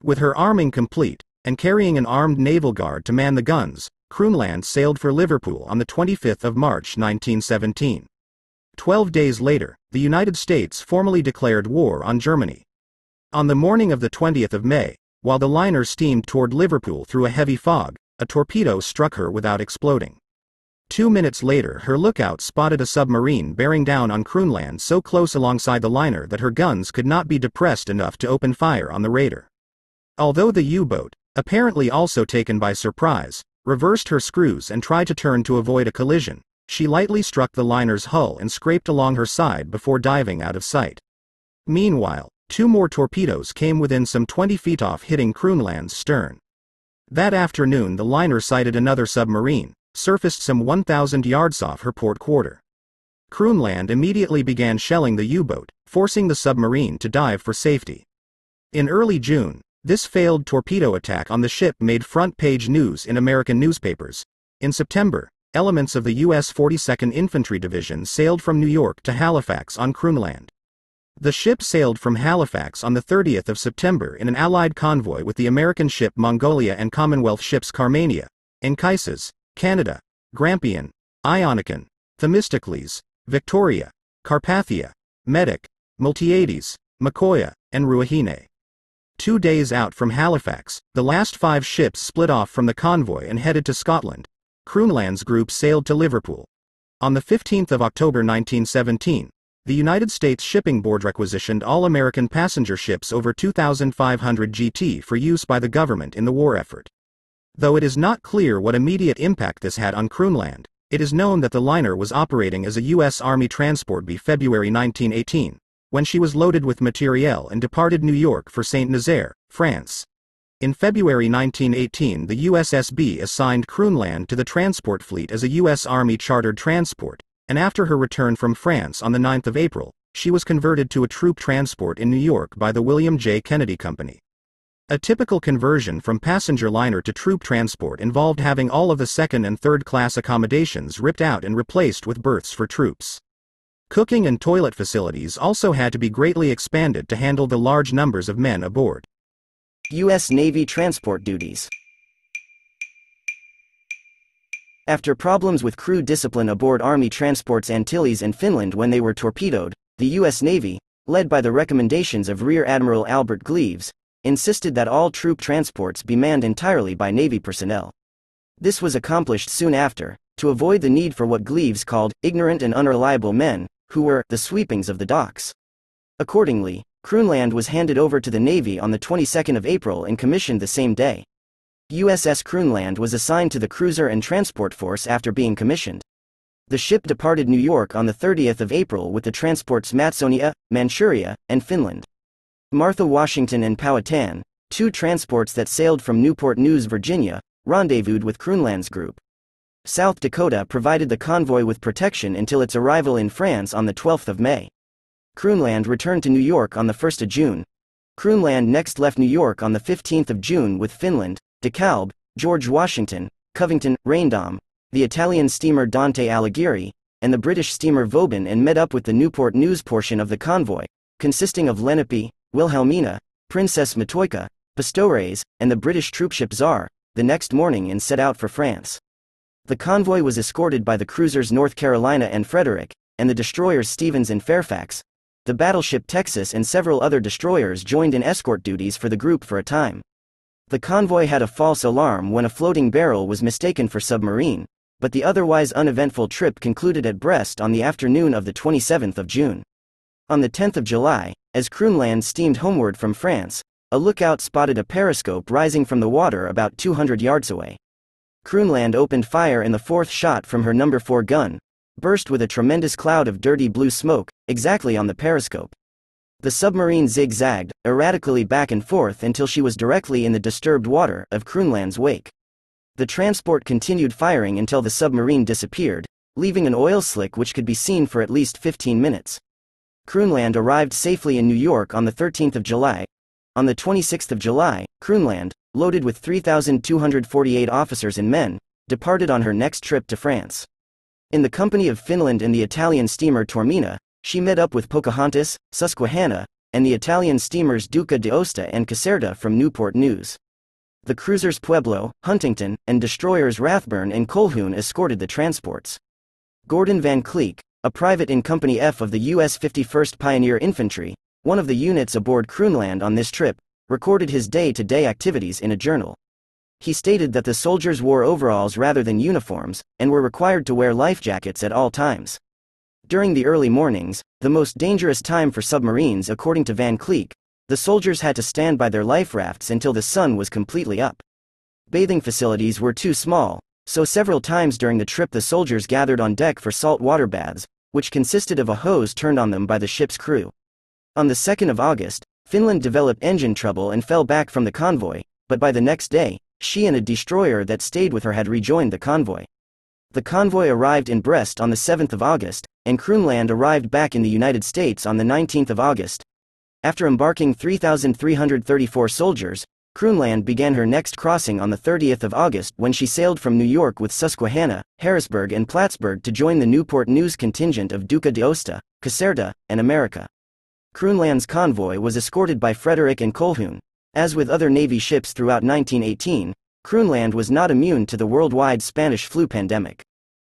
With her arming complete, and carrying an armed naval guard to man the guns, Kroonland sailed for Liverpool on the twenty-fifth of March nineteen seventeen. Twelve days later, the United States formally declared war on Germany. On the morning of the twentieth of May, while the liner steamed toward Liverpool through a heavy fog, a torpedo struck her without exploding. Two minutes later, her lookout spotted a submarine bearing down on Kroonland so close alongside the liner that her guns could not be depressed enough to open fire on the raider. Although the U-boat, apparently also taken by surprise, reversed her screws and tried to turn to avoid a collision, she lightly struck the liner's hull and scraped along her side before diving out of sight. Meanwhile, two more torpedoes came within some twenty feet off, hitting Kroonland's stern. That afternoon the liner sighted another submarine, surfaced some one thousand yards off her port quarter. Kroonland immediately began shelling the U-boat, forcing the submarine to dive for safety. In early June, this failed torpedo attack on the ship made front-page news in American newspapers. In September, elements of the U S forty-second Infantry Division sailed from New York to Halifax on Kroonland. The ship sailed from Halifax on the thirtieth of September in an Allied convoy with the American ship Mongolia and Commonwealth ships Carmania, Ancises, Canada, Grampian, Ionicon, Themistocles, Victoria, Carpathia, Medic, Miltiades, Mikoya, and Ruahine. Two days out from Halifax, the last five ships split off from the convoy and headed to Scotland. Kroonland's group sailed to Liverpool. On the fifteenth of October nineteen seventeen, the United States Shipping Board requisitioned all American passenger ships over two thousand five hundred gallons for use by the government in the war effort. Though it is not clear what immediate impact this had on Kroonland, it is known that the liner was operating as a U S Army transport by February nineteen eighteen, when she was loaded with materiel and departed New York for Saint-Nazaire, France. In February nineteen eighteen, the U S S B assigned Kroonland to the transport fleet as a U S Army chartered transport, and after her return from France on the ninth of April, she was converted to a troop transport in New York by the William J. Kennedy Company. A typical conversion from passenger liner to troop transport involved having all of the second and third class accommodations ripped out and replaced with berths for troops. Cooking and toilet facilities also had to be greatly expanded to handle the large numbers of men aboard. U S Navy transport duties. After problems with crew discipline aboard Army transports Antilles and Finland when they were torpedoed, the U S Navy, led by the recommendations of Rear Admiral Albert Gleaves, insisted that all troop transports be manned entirely by Navy personnel. This was accomplished soon after, to avoid the need for what Gleaves called ignorant and unreliable men, who were the sweepings of the docks. Accordingly, Kroonland was handed over to the Navy on the twenty-second of April and commissioned the same day. U S S Kroonland was assigned to the Cruiser and Transport Force after being commissioned. The ship departed New York on the thirtieth of April with the transports Matsunia, Manchuria, and Finland. Martha Washington and Powhatan, two transports that sailed from Newport News, Virginia, rendezvoused with Kroonland's group. South Dakota provided the convoy with protection until its arrival in France on the twelfth of May. Kroonland returned to New York on the first of June. Kroonland next left New York on the fifteenth of June with Finland, DeKalb, George Washington, Covington, Raindom, the Italian steamer Dante Alighieri, and the British steamer Vauban, and met up with the Newport News portion of the convoy, consisting of Lenape, Wilhelmina, Princess Matoika, Pastores, and the British troopship Tsar, the next morning and set out for France. The convoy was escorted by the cruisers North Carolina and Frederick, and the destroyers Stevens and Fairfax. The battleship Texas and several other destroyers joined in escort duties for the group for a time. The convoy had a false alarm when a floating barrel was mistaken for submarine, but the otherwise uneventful trip concluded at Brest on the afternoon of the twenty-seventh of June. On the tenth of July, as Kroonland steamed homeward from France, a lookout spotted a periscope rising from the water about two hundred yards away. Kroonland opened fire and the fourth shot from her number four gun burst with a tremendous cloud of dirty blue smoke, exactly on the periscope. The submarine zigzagged erratically back and forth until she was directly in the disturbed water of Kroonland's wake. The transport continued firing until the submarine disappeared, leaving an oil slick which could be seen for at least fifteen minutes. Kroonland arrived safely in New York on the thirteenth of July. On the twenty-sixth of July, Kroonland, loaded with three thousand two hundred forty-eight officers and men, departed on her next trip to France. In the company of Finland and the Italian steamer Taormina, she met up with Pocahontas, Susquehanna, and the Italian steamers Duca di Osta and Caserta from Newport News. The cruisers Pueblo, Huntington, and destroyers Rathburn and Colquhoun escorted the transports. Gordon Van Cleek, a private in Company F of the U S fifty-first Pioneer Infantry, one of the units aboard Kroonland on this trip, recorded his day-to-day activities in a journal. He stated that the soldiers wore overalls rather than uniforms, and were required to wear life jackets at all times. During the early mornings, the most dangerous time for submarines according to Van Cleek, the soldiers had to stand by their life rafts until the sun was completely up. Bathing facilities were too small, so several times during the trip the soldiers gathered on deck for salt water baths, which consisted of a hose turned on them by the ship's crew. On the second of August, Finland developed engine trouble and fell back from the convoy, but by the next day, she and a destroyer that stayed with her had rejoined the convoy. The convoy arrived in Brest on the seventh of August, and Kroonland arrived back in the United States on the nineteenth of August. After embarking three thousand three hundred thirty-four soldiers, Kroonland began her next crossing on the thirtieth of August when she sailed from New York with Susquehanna, Harrisburg and Plattsburgh to join the Newport News contingent of Duca di Osta, Caserta, and America. Kroonland's convoy was escorted by Frederick and Colquhoun. As with other Navy ships throughout nineteen eighteen, Kroonland was not immune to the worldwide Spanish flu pandemic.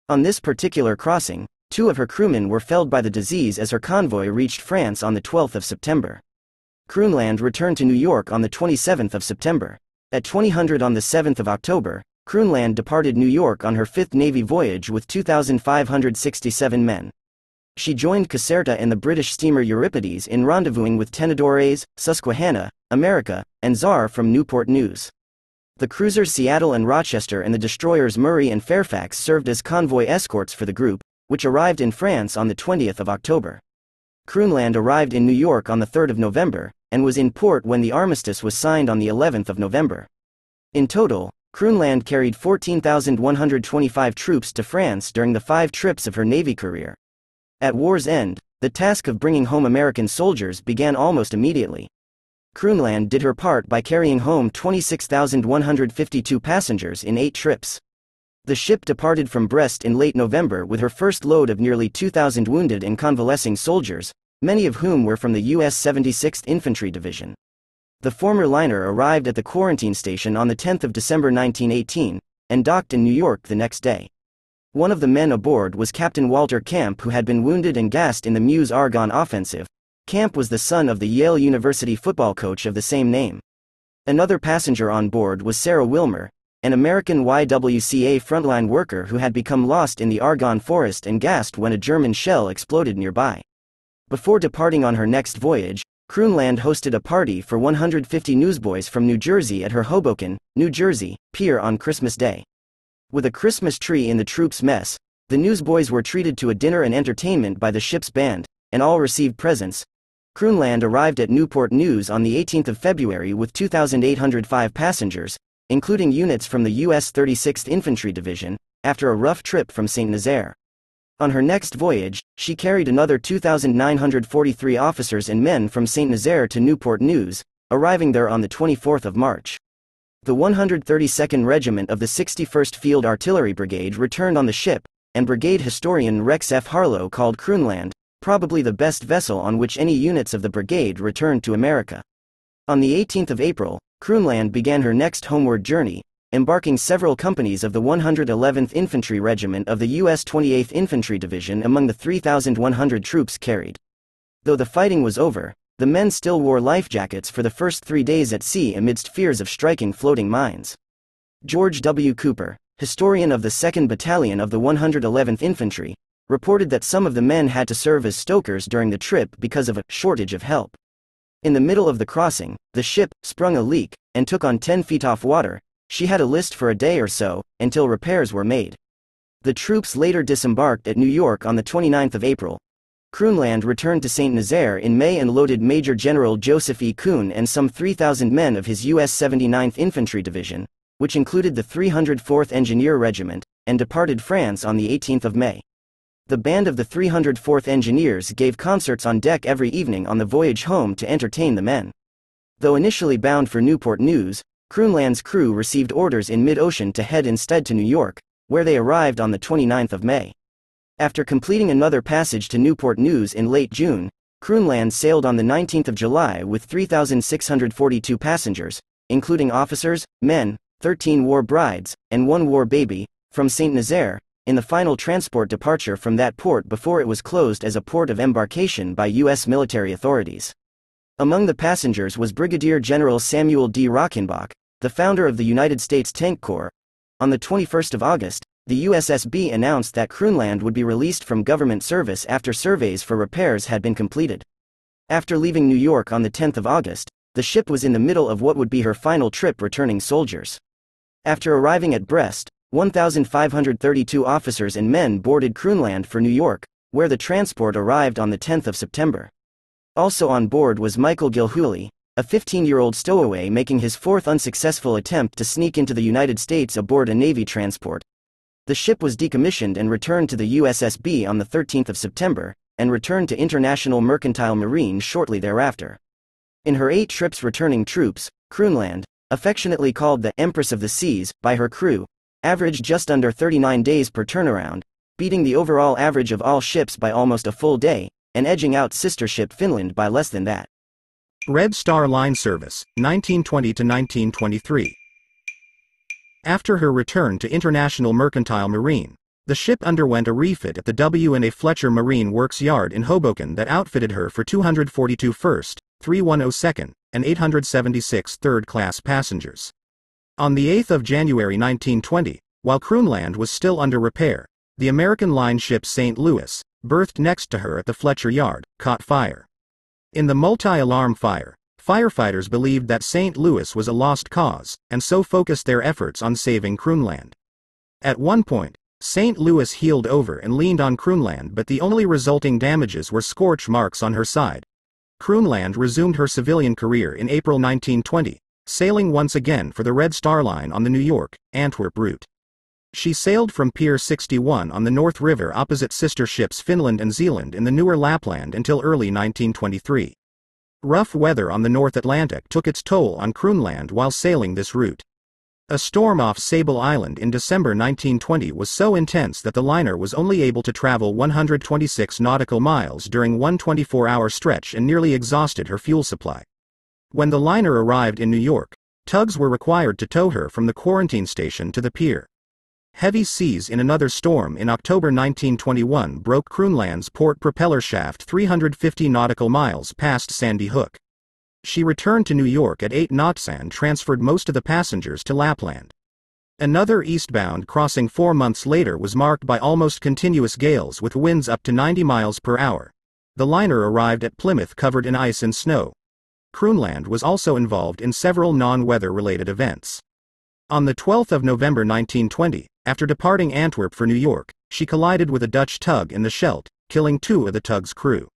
On this particular crossing, two of her crewmen were felled by the disease as her convoy reached France on the twelfth of September. Kroonland returned to New York on the twenty-seventh of September. At twenty hundred on the seventh of October, Kroonland departed New York on her fifth Navy voyage with two thousand five hundred sixty-seven men. She joined Caserta and the British steamer Euripides in rendezvousing with Tenadores, Susquehanna, America, and Tsar from Newport News. The cruisers Seattle and Rochester and the destroyers Murray and Fairfax served as convoy escorts for the group, which arrived in France on the twentieth of October. Kroonland arrived in New York on the third of November, and was in port when the armistice was signed on the eleventh of November. In total, Kroonland carried fourteen thousand one hundred twenty-five troops to France during the five trips of her Navy career. At war's end, the task of bringing home American soldiers began almost immediately. Kroonland did her part by carrying home twenty-six thousand one hundred fifty-two passengers in eight trips. The ship departed from Brest in late November with her first load of nearly two thousand wounded and convalescing soldiers, many of whom were from the U S seventy-sixth Infantry Division. The former liner arrived at the quarantine station on the tenth of December nineteen eighteen, and docked in New York the next day. One of the men aboard was Captain Walter Camp, who had been wounded and gassed in the Meuse-Argonne offensive. Camp was the son of the Yale University football coach of the same name. Another passenger on board was Sarah Wilmer, an American Y W C A frontline worker who had become lost in the Argonne forest and gassed when a German shell exploded nearby. Before departing on her next voyage, Kroonland hosted a party for one hundred fifty newsboys from New Jersey at her Hoboken, New Jersey, pier on Christmas Day. With a Christmas tree in the troops' mess, the newsboys were treated to a dinner and entertainment by the ship's band, and all received presents. Kroonland arrived at Newport News on the eighteenth of February with two thousand eight hundred five passengers, including units from the U S thirty-sixth Infantry Division, after a rough trip from Saint Nazaire. On her next voyage, she carried another two thousand nine hundred forty-three officers and men from Saint Nazaire to Newport News, arriving there on the twenty-fourth of March. The one hundred thirty-second Regiment of the sixty-first Field Artillery Brigade returned on the ship, and brigade historian Rex F. Harlow called Kroonland probably the best vessel on which any units of the brigade returned to America. On the eighteenth of April, Kroonland began her next homeward journey, embarking several companies of the one hundred eleventh Infantry Regiment of the U S twenty-eighth Infantry Division among the three thousand one hundred troops carried. Though the fighting was over, the men still wore life jackets for the first three days at sea amidst fears of striking floating mines. George W. Cooper, historian of the second Battalion of the one hundred eleventh Infantry, reported that some of the men had to serve as stokers during the trip because of a shortage of help. In the middle of the crossing, the ship sprung a leak and took on ten feet off water. She had a list for a day or so, until repairs were made. The troops later disembarked at New York on the twenty-ninth of April. Kroonland returned to Saint Nazaire in May and loaded Major General Joseph E. Kuhn and some three thousand men of his U S seventy-ninth Infantry Division, which included the three hundred fourth Engineer Regiment, and departed France on the eighteenth of May. The band of the three hundred fourth Engineers gave concerts on deck every evening on the voyage home to entertain the men. Though initially bound for Newport News, Kroonland's crew received orders in mid-ocean to head instead to New York, where they arrived on the twenty-ninth of May. After completing another passage to Newport News in late June, Kroonland sailed on the nineteenth of July with three thousand six hundred forty-two passengers, including officers, men, thirteen war brides, and one war baby, from Saint Nazaire, in the final transport departure from that port before it was closed as a port of embarkation by U S military authorities. Among the passengers was Brigadier General Samuel D. Rockenbach, the founder of the United States Tank Corps. On the twenty-first of August, the U S S B announced that Kroonland would be released from government service after surveys for repairs had been completed. After leaving New York on the tenth of August, the ship was in the middle of what would be her final trip returning soldiers. After arriving at Brest, one thousand five hundred thirty-two officers and men boarded Kroonland for New York, where the transport arrived on the tenth of September. Also on board was Michael Gilhooly, a fifteen-year-old stowaway making his fourth unsuccessful attempt to sneak into the United States aboard a Navy transport. The ship was decommissioned and returned to the U S S B on the thirteenth of September, and returned to International Mercantile Marine shortly thereafter. In her eight trips returning troops, Kroonland, affectionately called the Empress of the Seas by her crew, averaged just under thirty-nine days per turnaround, beating the overall average of all ships by almost a full day, and edging out sister ship Finland by less than that. Red Star Line service, nineteen twenty to nineteen twenty-three. After her return to International Mercantile Marine, the ship underwent a refit at the W and A Fletcher Marine Works Yard in Hoboken that outfitted her for two hundred forty-two first, three hundred ten second, and eight hundred seventy-six third-class passengers. On the eighth of January nineteen twenty, while Kroonland was still under repair, the American Line ship Saint Louis, berthed next to her at the Fletcher Yard, caught fire. In the multi-alarm fire, firefighters believed that Saint Louis was a lost cause, and so focused their efforts on saving Kroonland. At one point, Saint Louis heeled over and leaned on Kroonland, but the only resulting damages were scorch marks on her side. Kroonland resumed her civilian career in April nineteen twenty, sailing once again for the Red Star Line on the New York-Antwerp route. She sailed from Pier sixty-one on the North River opposite sister ships Finland and Zealand in the newer Lapland until early nineteen twenty-three. Rough weather on the North Atlantic took its toll on Kroonland while sailing this route. A storm off Sable Island in December nineteen twenty was so intense that the liner was only able to travel one hundred twenty-six nautical miles during one twenty-four hour stretch and nearly exhausted her fuel supply. When the liner arrived in New York, tugs were required to tow her from the quarantine station to the pier. Heavy seas in another storm in October nineteen twenty-one broke Kroonland's port propeller shaft three hundred fifty nautical miles past Sandy Hook. She returned to New York at eight knots and transferred most of the passengers to Lapland. Another eastbound crossing four months later was marked by almost continuous gales with winds up to ninety miles per hour. The liner arrived at Plymouth covered in ice and snow. Kroonland was also involved in several non-weather related events. On the twelfth of November nineteen twenty, after departing Antwerp for New York, she collided with a Dutch tug in the Scheldt, killing two of the tug's crew.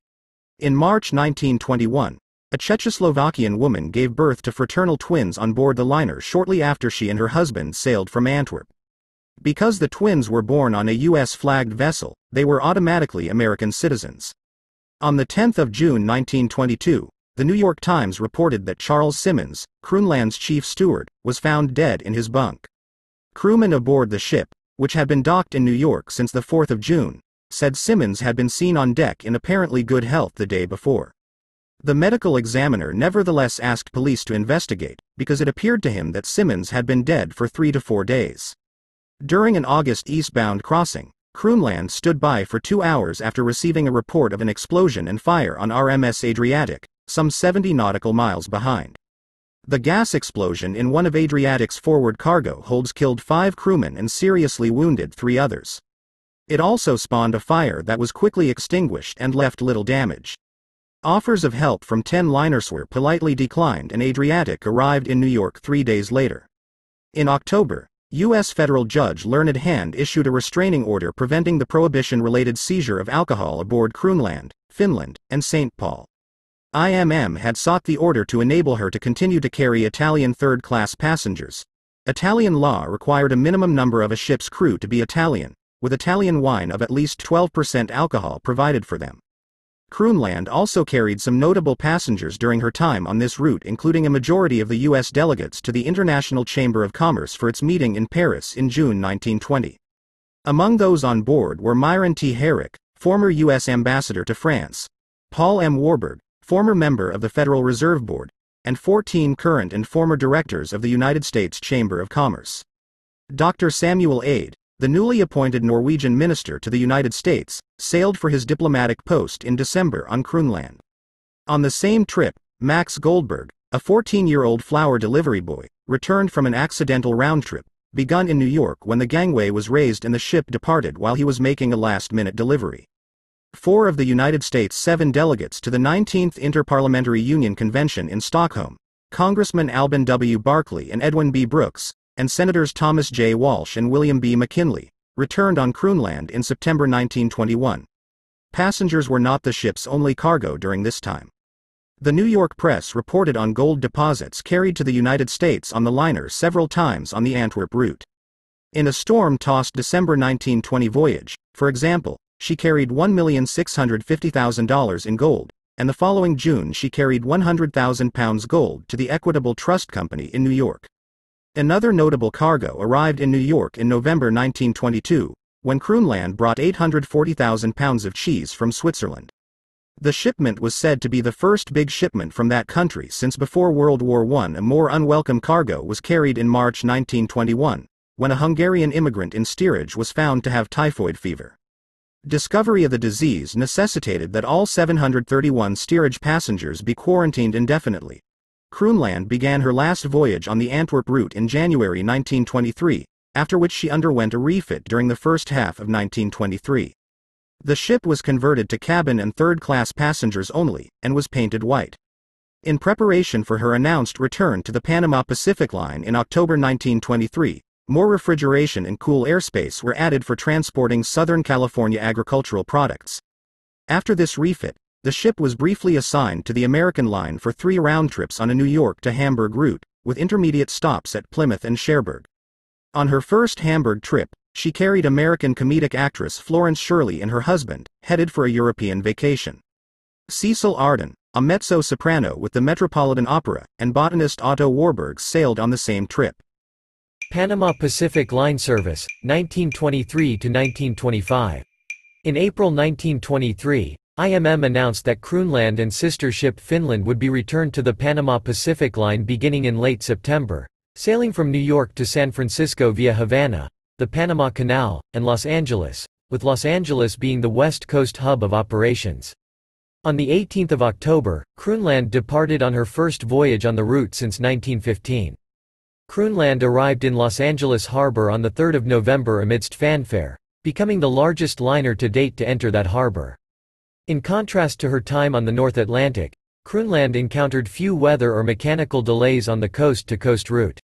In March nineteen twenty-one, a Czechoslovakian woman gave birth to fraternal twins on board the liner shortly after she and her husband sailed from Antwerp. Because the twins were born on a U S-flagged vessel, they were automatically American citizens. On the tenth of June nineteen twenty-two, the New York Times reported that Charles Simmons, Kroonland's chief steward, was found dead in his bunk. Crewmen aboard the ship, which had been docked in New York since the fourth of June, said Simmons had been seen on deck in apparently good health the day before. The medical examiner nevertheless asked police to investigate, because it appeared to him that Simmons had been dead for three to four days. During an August eastbound crossing, Kroonland stood by for two hours after receiving a report of an explosion and fire on R M S Adriatic, some seventy nautical miles behind. The gas explosion in one of Adriatic's forward cargo holds killed five crewmen and seriously wounded three others. It also spawned a fire that was quickly extinguished and left little damage. Offers of help from ten liners were politely declined, and Adriatic arrived in New York three days later. In October, U S federal judge Learned Hand issued a restraining order preventing the prohibition-related seizure of alcohol aboard Kroonland, Finland, and Saint Paul. I M M had sought the order to enable her to continue to carry Italian third-class passengers. Italian law required a minimum number of a ship's crew to be Italian, with Italian wine of at least twelve percent alcohol provided for them. Kroonland also carried some notable passengers during her time on this route, including a majority of the U S delegates to the International Chamber of Commerce for its meeting in Paris in June nineteen twenty. Among those on board were Myron T. Herrick, former U S ambassador to France, Paul M. Warburg, former member of the Federal Reserve Board, and fourteen current and former directors of the United States Chamber of Commerce. Doctor Samuel Ade, the newly appointed Norwegian minister to the United States, sailed for his diplomatic post in December on Kroonland. On the same trip, Max Goldberg, a fourteen-year-old flour delivery boy, returned from an accidental round trip, begun in New York when the gangway was raised and the ship departed while he was making a last-minute delivery. Four of the United States' seven delegates to the nineteenth Interparliamentary Union Convention in Stockholm, Congressmen Alban W. Barkley and Edwin B. Brooks, and Senators Thomas J. Walsh and William B. McKinley, returned on Kroonland in September nineteen twenty-one. Passengers were not the ship's only cargo during this time. The New York Press reported on gold deposits carried to the United States on the liner several times on the Antwerp route. In a storm-tossed December nineteen twenty voyage, for example, she carried one million six hundred fifty thousand dollars in gold, and the following June she carried one hundred thousand pounds gold to the Equitable Trust Company in New York. Another notable cargo arrived in New York in November nineteen twenty-two, when Kroonland brought eight hundred forty thousand pounds of cheese from Switzerland. The shipment was said to be the first big shipment from that country since before World War One. A more unwelcome cargo was carried in March nineteen twenty-one, when a Hungarian immigrant in steerage was found to have typhoid fever. Discovery of the disease necessitated that all seven hundred thirty-one steerage passengers be quarantined indefinitely. Kroonland began her last voyage on the Antwerp route in January nineteen twenty-three, after which she underwent a refit during the first half of nineteen twenty-three. The ship was converted to cabin and third-class passengers only, and was painted white. In preparation for her announced return to the Panama Pacific Line in October nineteen twenty-three, more refrigeration and cool airspace were added for transporting Southern California agricultural products. After this refit, the ship was briefly assigned to the American Line for three round trips on a New York to Hamburg route, with intermediate stops at Plymouth and Cherbourg. On her first Hamburg trip, she carried American comedic actress Florence Shirley and her husband, headed for a European vacation. Cecil Arden, a mezzo-soprano with the Metropolitan Opera, and botanist Otto Warburg sailed on the same trip. Panama Pacific Line service, nineteen twenty-three to nineteen twenty-five. In April nineteen twenty-three, I M M announced that Kroonland and sister ship Finland would be returned to the Panama Pacific Line beginning in late September, sailing from New York to San Francisco via Havana, the Panama Canal, and Los Angeles, with Los Angeles being the West Coast hub of operations. On the eighteenth of October, Kroonland departed on her first voyage on the route since nineteen fifteen. Kroonland arrived in Los Angeles harbor on the third of November amidst fanfare, becoming the largest liner to date to enter that harbor. In contrast to her time on the North Atlantic, Kroonland encountered few weather or mechanical delays on the coast-to-coast route.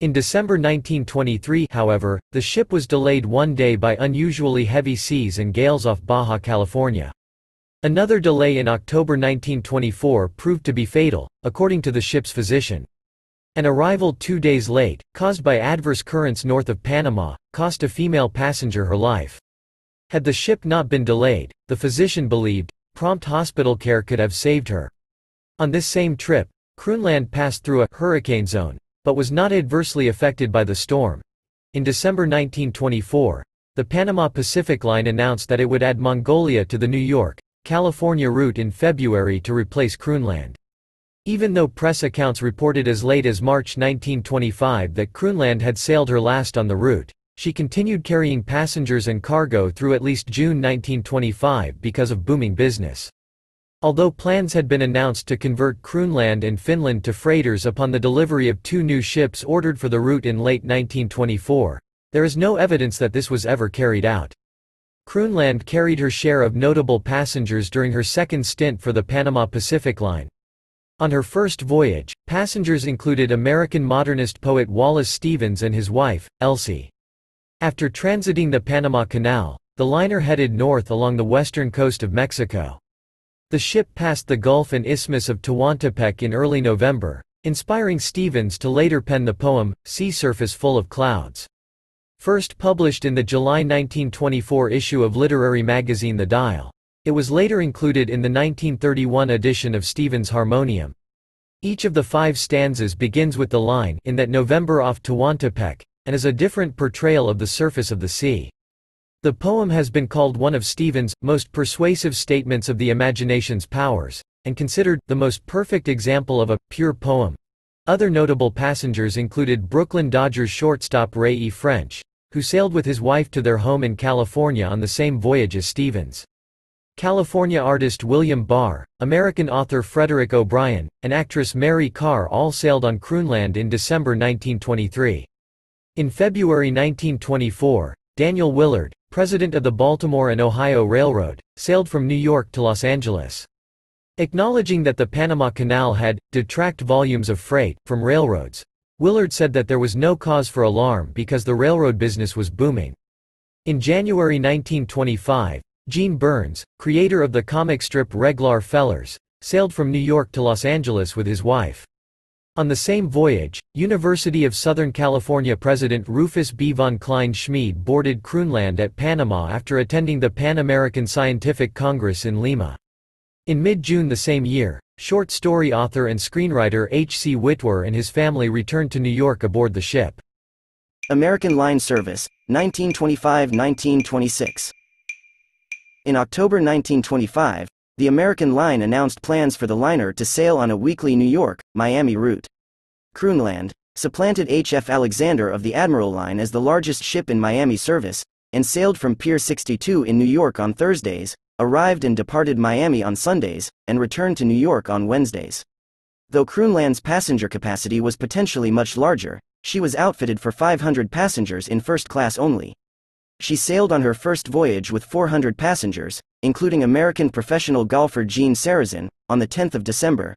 In December nineteen twenty-three, however, the ship was delayed one day by unusually heavy seas and gales off Baja California. Another delay in October nineteen twenty-four proved to be fatal, according to the ship's physician. An arrival two days late, caused by adverse currents north of Panama, cost a female passenger her life. Had the ship not been delayed, the physician believed, prompt hospital care could have saved her. On this same trip, Kroonland passed through a hurricane zone, but was not adversely affected by the storm. In December nineteen twenty-four, the Panama Pacific Line announced that it would add Mongolia to the New York, California route in February to replace Kroonland. Even though press accounts reported as late as March nineteen twenty-five that Kroonland had sailed her last on the route, she continued carrying passengers and cargo through at least June nineteen twenty-five because of booming business. Although plans had been announced to convert Kroonland and Finland to freighters upon the delivery of two new ships ordered for the route in late nineteen twenty-four, there is no evidence that this was ever carried out. Kroonland carried her share of notable passengers during her second stint for the Panama Pacific Line. On her first voyage, passengers included American modernist poet Wallace Stevens and his wife, Elsie. After transiting the Panama Canal, the liner headed north along the western coast of Mexico. The ship passed the Gulf and Isthmus of Tehuantepec in early November, inspiring Stevens to later pen the poem, Sea Surface Full of Clouds. First published in the July nineteen twenty-four issue of literary magazine The Dial, it was later included in the nineteen thirty-one edition of Stevens' Harmonium. Each of the five stanzas begins with the line, "In that November off Tehuantepec," and is a different portrayal of the surface of the sea. The poem has been called one of Stevens' most persuasive statements of the imagination's powers, and considered the most perfect example of a pure poem. Other notable passengers included Brooklyn Dodgers shortstop Ray E. French, who sailed with his wife to their home in California on the same voyage as Stevens. California artist William Barr, American author Frederick O'Brien, and actress Mary Carr all sailed on Kroonland in December nineteen twenty-three. In February nineteen twenty-four, Daniel Willard, president of the Baltimore and Ohio Railroad, sailed from New York to Los Angeles. Acknowledging that the Panama Canal had detract volumes of freight from railroads, Willard said that there was no cause for alarm because the railroad business was booming. In January nineteen twenty-five, Gene Burns, creator of the comic strip Reglar Fellers, sailed from New York to Los Angeles with his wife. On the same voyage, University of Southern California President Rufus B. von Klein Schmid boarded Kroonland at Panama after attending the Pan American Scientific Congress in Lima. In mid-June the same year, short story author and screenwriter H C Whitwer and his family returned to New York aboard the ship. American Line Service, nineteen twenty-five to nineteen twenty-six. In October nineteen twenty-five, the American Line announced plans for the liner to sail on a weekly New York-Miami route. Kroonland supplanted H F Alexander of the Admiral Line as the largest ship in Miami service, and sailed from Pier sixty-two in New York on Thursdays, arrived and departed Miami on Sundays, and returned to New York on Wednesdays. Though Kroonland's passenger capacity was potentially much larger, she was outfitted for five hundred passengers in first class only. She sailed on her first voyage with four hundred passengers, including American professional golfer Gene Sarazen, on the tenth of December.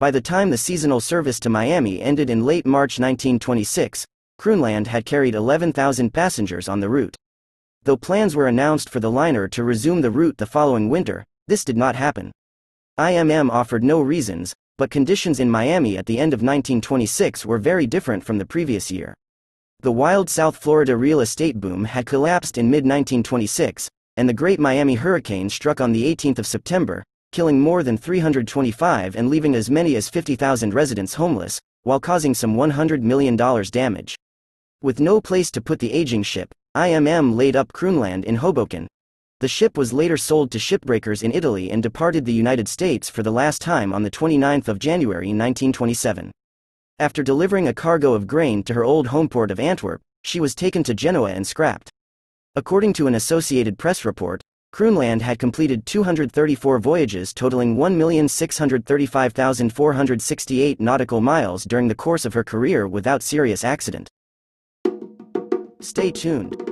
By the time the seasonal service to Miami ended in late March nineteen twenty-six, Kroonland had carried eleven thousand passengers on the route. Though plans were announced for the liner to resume the route the following winter, this did not happen. I M M offered no reasons, but conditions in Miami at the end of nineteen twenty-six were very different from the previous year. The wild South Florida real estate boom had collapsed in mid nineteen twenty-six, and the Great Miami Hurricane struck on the eighteenth of September, killing more than three hundred twenty-five and leaving as many as fifty thousand residents homeless, while causing some one hundred million dollars damage. With no place to put the aging ship, I M M laid up Kroonland in Hoboken. The ship was later sold to shipbreakers in Italy and departed the United States for the last time on the twenty-ninth of January nineteen twenty-seven. After delivering a cargo of grain to her old homeport of Antwerp, she was taken to Genoa and scrapped. According to an Associated Press report, Kroonland had completed two hundred thirty-four voyages totaling one million six hundred thirty-five thousand four hundred sixty-eight nautical miles during the course of her career without serious accident. Stay tuned.